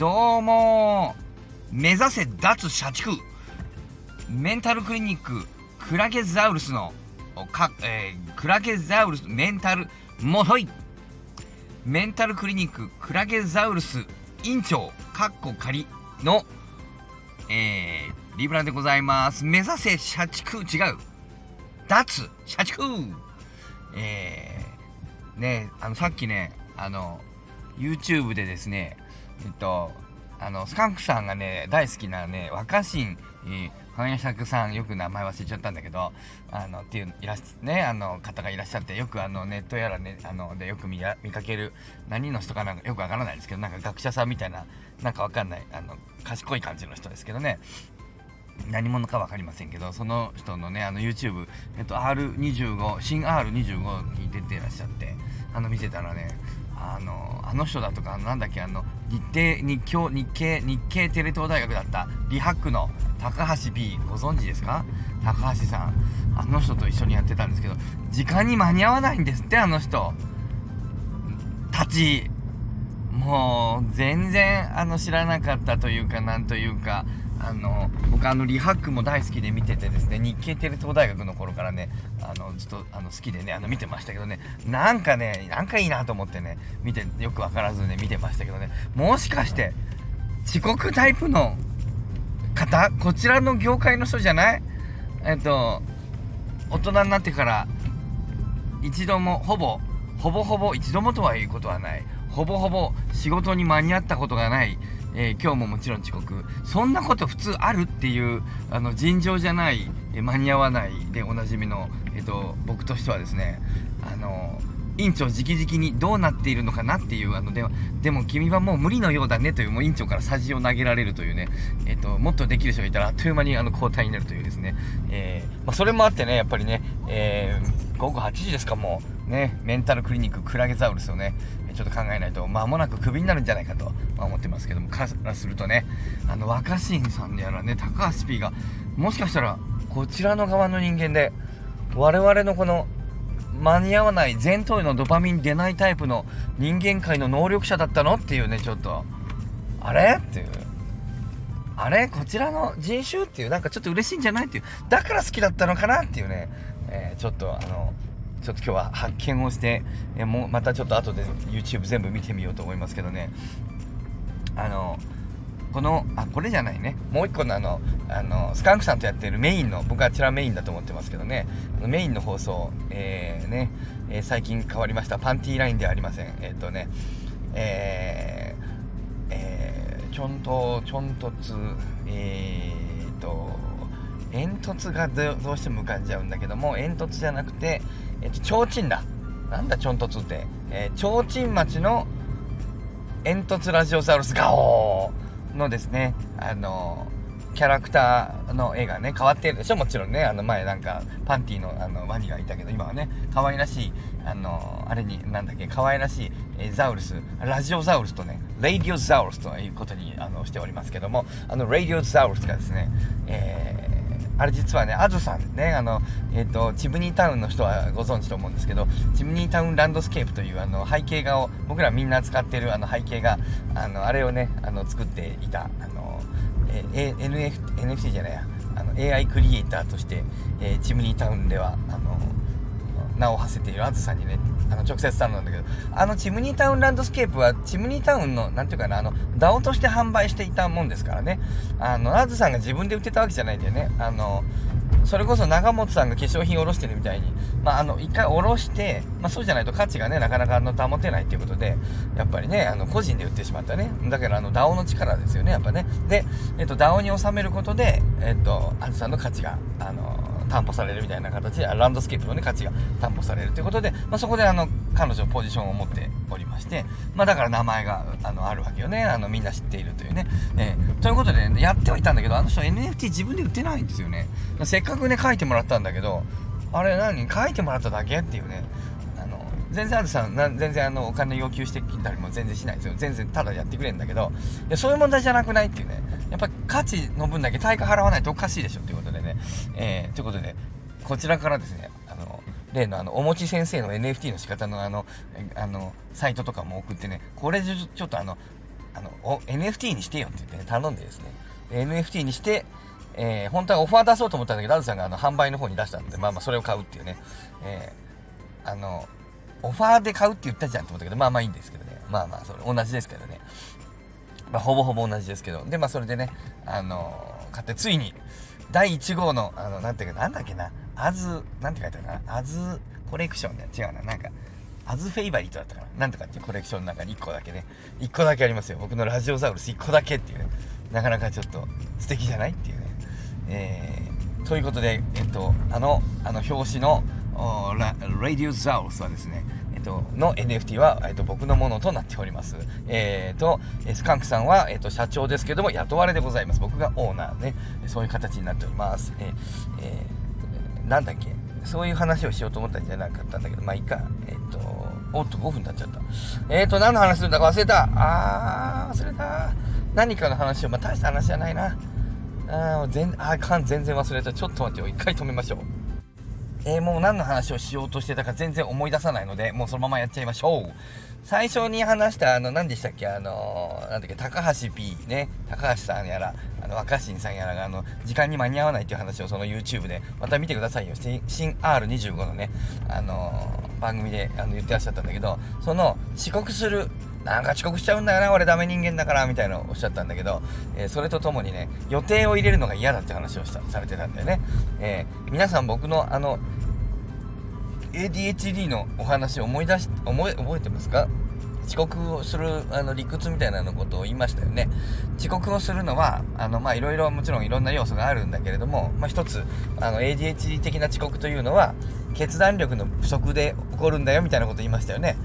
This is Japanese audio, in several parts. どうも、目指せ脱社畜メンタルクリニッククラゲザウルスのクラゲザウルスメンタルもといメンタルクリニッククラゲザウルス院長仮の、リブラでございます。目指せ社畜、脱社畜。さっきね、YouTube でですね、スカンクさんがね大好きなね若新繁栄作さん、よく名前忘れちゃったんだけど、っていう方がいらっしゃって、よくネットやらねでよく 見かける何の人かなんかよくわからないですけど、なんか学者さんみたいな、なんかわかんない賢い感じの人ですけどね、何者か分かりませんけど、その人のねYouTube、R25 新 R25 に出ていらっしゃって、見てたらね、人だとか、なんだっけ、日系テレ東大学だったリハックの高橋 B、 ご存知ですか、高橋さん。人と一緒にやってたんですけど、時間に間に合わないんですって、人たちもう全然知らなかったというか、なんというか、僕リハックも大好きで見ててですね、日系テレ東大学の頃からね、ずっと好きでね、見てましたけどね、なんかいいなと思ってね、見てよく分からずね見てましたけどね、もしかして遅刻タイプの方、こちらの業界の人じゃない？大人になってから一度もほぼ一度もとはいうことはない、ほぼほぼ仕事に間に合ったことがない、今日ももちろん遅刻、そんなこと普通あるっていう、尋常じゃない、間に合わないでおなじみの、僕としてはですね、院長直々にどうなっているのかなっていう、でも君はもう無理のようだねという、もう院長からさじを投げられるというね、もっとできる人がいたらあっという間に交代になるというですね、それもあってね、やっぱりね、午後8時ですか、もうね、メンタルクリニッククラゲザウルスをねちょっと考えないと間もなくクビになるんじゃないかと思ってますけども、からするとね、若新さんやらね高橋 P がもしかしたらこちらの側の人間で、我々のこの間に合わない、前頭葉のドパミン出ないタイプの人間界の能力者だったのっていうね、ちょっとあれっていう、あれこちらの人種っていう、なんかちょっと嬉しいんじゃないっていう、だから好きだったのかなっていうね、ちょっと今日は発見をして、もうまたちょっと後で YouTube 全部見てみようと思いますけどね、これじゃないね、もう一個のスカンクさんとやってるメインの、僕はあちらメインだと思ってますけどね、メインの放送、最近変わりました、パンティーラインではありません、煙突がどうしても浮かんじゃうんだけども、煙突じゃなくて、提灯だ、なんだ煙突って、提灯町の煙突ラジオサウルスガオーのですね、キャラクターの絵がね変わってるでしょ、もちろんね、前なんかパンティのワニがいたけど、今はね可愛らしいあれになんだっけ、可愛らしい、ザウルス、ラジオザウルスとねレイディオザウルスということにしておりますけども、レイディオザウルスがですね、あれ実はね、アズさんね、チムニータウンの人はご存知と思うんですけど、チムニータウンランドスケープという背景画を、僕らみんな使ってる背景画、あれをね作っていた、NFT じゃないや、AI クリエイターとして、チムニータウンでは名を馳せているアズさんにね直接頼んだんだけど、チムニータウンランドスケープはチムニータウンのなんていうかな、DAO として販売していたもんですからね、アズさんが自分で売ってたわけじゃないんだよね、それこそ永本さんが化粧品をおろしてるみたいに、一回おろして、そうじゃないと価値がねなかなか保てないということで、やっぱりね個人で売ってしまったね、だからDAO の力ですよね、やっぱね。で、DAO に収めることで、アズさんの価値が担保されるみたいな形で、ランドスケープの、ね、価値が担保されるということで、そこで彼女ポジションを持っておりまして、だから名前があるわけよね、みんな知っているというね、ということで、ね、やってはいたんだけど、人 NFT 自分で売ってないんですよね。せっかくね書いてもらったんだけど、あれ何書いてもらっただけっていうね、全然アズさん全然お金要求してきたりも全然しないですよ、全然ただやってくれるんだけど、いやそういう問題じゃなくないっていうね、やっぱり価値の分だけ対価払わないとおかしいでしょということでね、ということでこちらからですね、例のおもち先生の NFT の仕方のサイトとかも送ってね、これちょっと NFT にしてよって言って、ね、頼んでですね、NFT にして、本当はオファー出そうと思ったんだけど、アルさんが販売の方に出したんで、まあまあそれを買うっていうね、オファーで買うって言ったじゃんと思ったけど、まあまあいいんですけどね、まあまあそれ同じですけどね、まあほぼほぼ同じですけど、でまあそれでね、買ってついに第1号のアズなんて書いてあるかな、アズコレクションね、違うな、なんかアズフェイバリットだったかな、なんとかっていうコレクションの中に1個だけね、1個だけありますよ、僕のラジオサウルス1個だけっていう、ね、なかなかちょっと素敵じゃないっていうね、ということで、表紙のラジオザウルスはですね、の NFT は、僕のものとなっております。スカンクさんは、社長ですけども雇われでございます。僕がオーナーね、そういう形になっております。なんだっけ、そういう話をしようと思ったんじゃなかったんだけど、まあいいか。おっと5分経っちゃった。何の話するんだか忘れた。忘れた。何かの話を、まあ大した話じゃないな。全然忘れた。ちょっと待ってよ、一回止めましょう。もう何の話をしようとしてたか全然思い出さないので、もうそのままやっちゃいましょう。最初に話した何でしたっけ、高橋 P ね、高橋さんやら若新さんやらが時間に間に合わないっていう話を、その YouTube でまた見てくださいよ、新 R25 のね、番組で言ってらっしゃったんだけど、その遅刻する、なんか遅刻しちゃうんだよな俺、ダメ人間だからみたいなのをおっしゃったんだけど、それとともにね、予定を入れるのが嫌だって話をされてたんだよね。皆さん僕のADHD のお話を覚えてますか？遅刻をする理屈みたいなのことを言いましたよね。遅刻をするのはいろいろ、もちろんいろんな要素があるんだけれども、まあ、一つADHD 的な遅刻というのは決断力の不足で起こるんだよみたいなこと言いましたよね。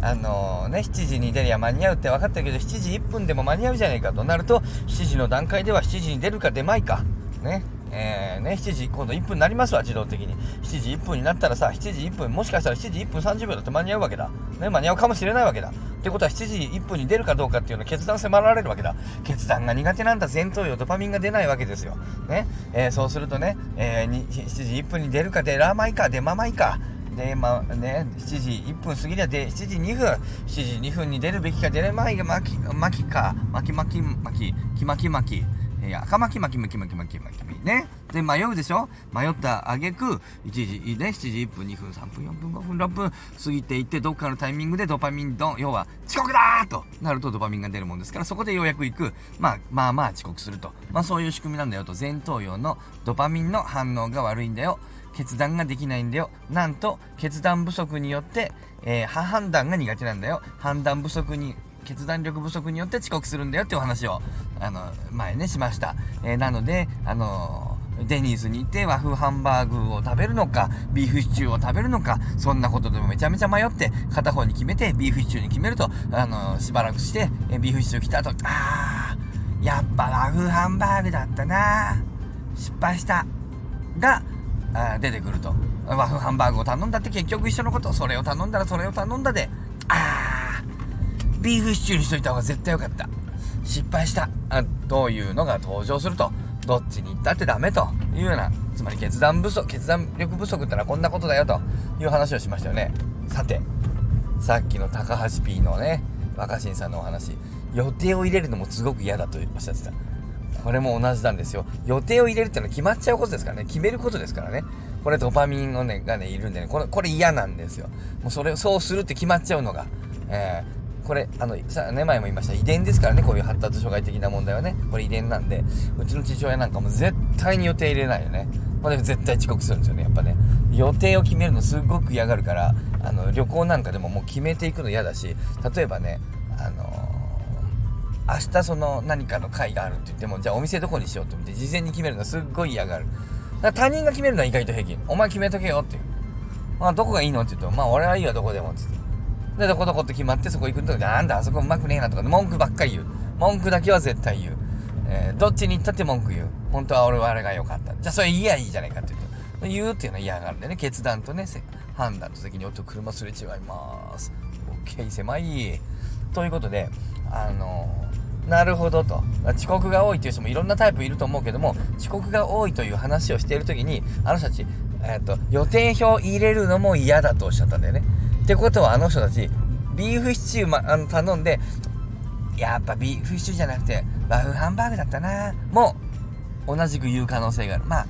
7時に出りゃ間に合うって分かってるけど、7時1分でも間に合うじゃないかとなると、7時の段階では7時に出るか出まいかね。7時、今度1分になりますわ、自動的に。7時1分になったらさ、7時1分、もしかしたら7時1分30秒だって間に合うわけだ。ね、間に合うかもしれないわけだ。ってことは、7時1分に出るかどうかっていうのを決断迫られるわけだ。決断が苦手なんだ、前頭葉、ドパミンが出ないわけですよ。ね。そうするとね、7時1分に出るか出らまいか、出ままいか。で、まあね、7時1分過ぎりゃで、7時2分、7時2分に出るべきか出れまいか、巻きね。で、迷うでしょ、迷った挙句、7時1分、2分、3分、4分、5分、6分過ぎていって、どっかのタイミングでドパミンドン、要は遅刻だーとなるとドパミンが出るもんですから、そこでようやく行く、まあ遅刻すると、まあそういう仕組みなんだよと。前頭葉のドパミンの反応が悪いんだよ、決断ができないんだよ、なんと決断不足によって、判断が苦手なんだよ、決断力不足によって遅刻するんだよっていうお話を前ねしました。なのでデニーズに行って和風ハンバーグを食べるのか、ビーフシチューを食べるのか、そんなことでもめちゃめちゃ迷って、片方に決めてビーフシチューに決めると、しばらくしてビーフシチュー来た後、やっぱ和風ハンバーグだったな、失敗したが出てくると。和風ハンバーグを頼んだって結局一緒のこと、それを頼んだらそれを頼んだで、ビーフシチューにしといた方が絶対良かった、失敗したというのが登場すると。どっちに行ったってダメというような、つまり決断力不足ってのはこんなことだよという話をしましたよね。さて、さっきの高橋 P のね、若新さんのお話、予定を入れるのもすごく嫌だとおっしゃってた。これも同じなんですよ。予定を入れるってのは決まっちゃうことですからね、決めることですからね。これドパミンの、ね、がねいるんでね、これ嫌なんですよ。もうそうするって決まっちゃうのが、これ前も言いました、遺伝ですからね、こういう発達障害的な問題はね、これ遺伝なんで、うちの父親なんかも絶対に予定入れないよね。まあ、でも絶対遅刻するんですよね、やっぱね。予定を決めるのすごく嫌がるから、旅行なんかでももう決めていくの嫌だし、例えばね、明日何かの会があるって言っても、じゃあお店どこにしようって思って事前に決めるのすっごい嫌がる。だから他人が決めるのは意外と平気、お前決めとけよっていう、まあどこがいいのって言うと、まあ俺はいいよどこでもって言って、でどこどこって決まってそこ行くと、なんだあそこうまくねえなとか文句ばっかり言う、文句だけは絶対言う、どっちに行ったって文句言う、本当は俺はあれが良かった、じゃあそれ言えばいいじゃないかって言うっていうのは嫌がるんでね、決断とね判断と責任と車すれ違います。 OK 狭いということで、なるほどと。遅刻が多いという人もいろんなタイプいると思うけども、遅刻が多いという話をしているときに、あの人たち、予定表入れるのも嫌だとおっしゃったんだよね。ってことはあの人たちビーフシチュー、頼んでやっぱビーフシチューじゃなくて和風ハンバーグだったなもう同じく言う可能性がある。まあ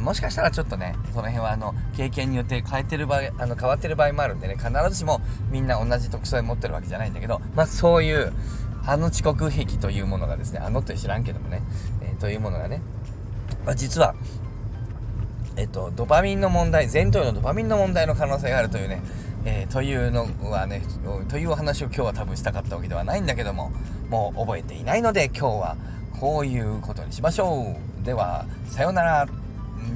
もしかしたらちょっとねその辺は経験によって変わってる場合もあるんでね、必ずしもみんな同じ特性を持ってるわけじゃないんだけど、まあそういう遅刻癖というものがですね、って知らんけどもね、というものがね、まあ、実はドパミンの問題、前頭葉のドパミンの問題の可能性があるというね、というお話を今日は多分したかったわけではないんだけども、もう覚えていないので今日はこういうことにしましょう。ではさようなら、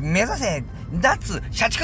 目指せ脱社畜。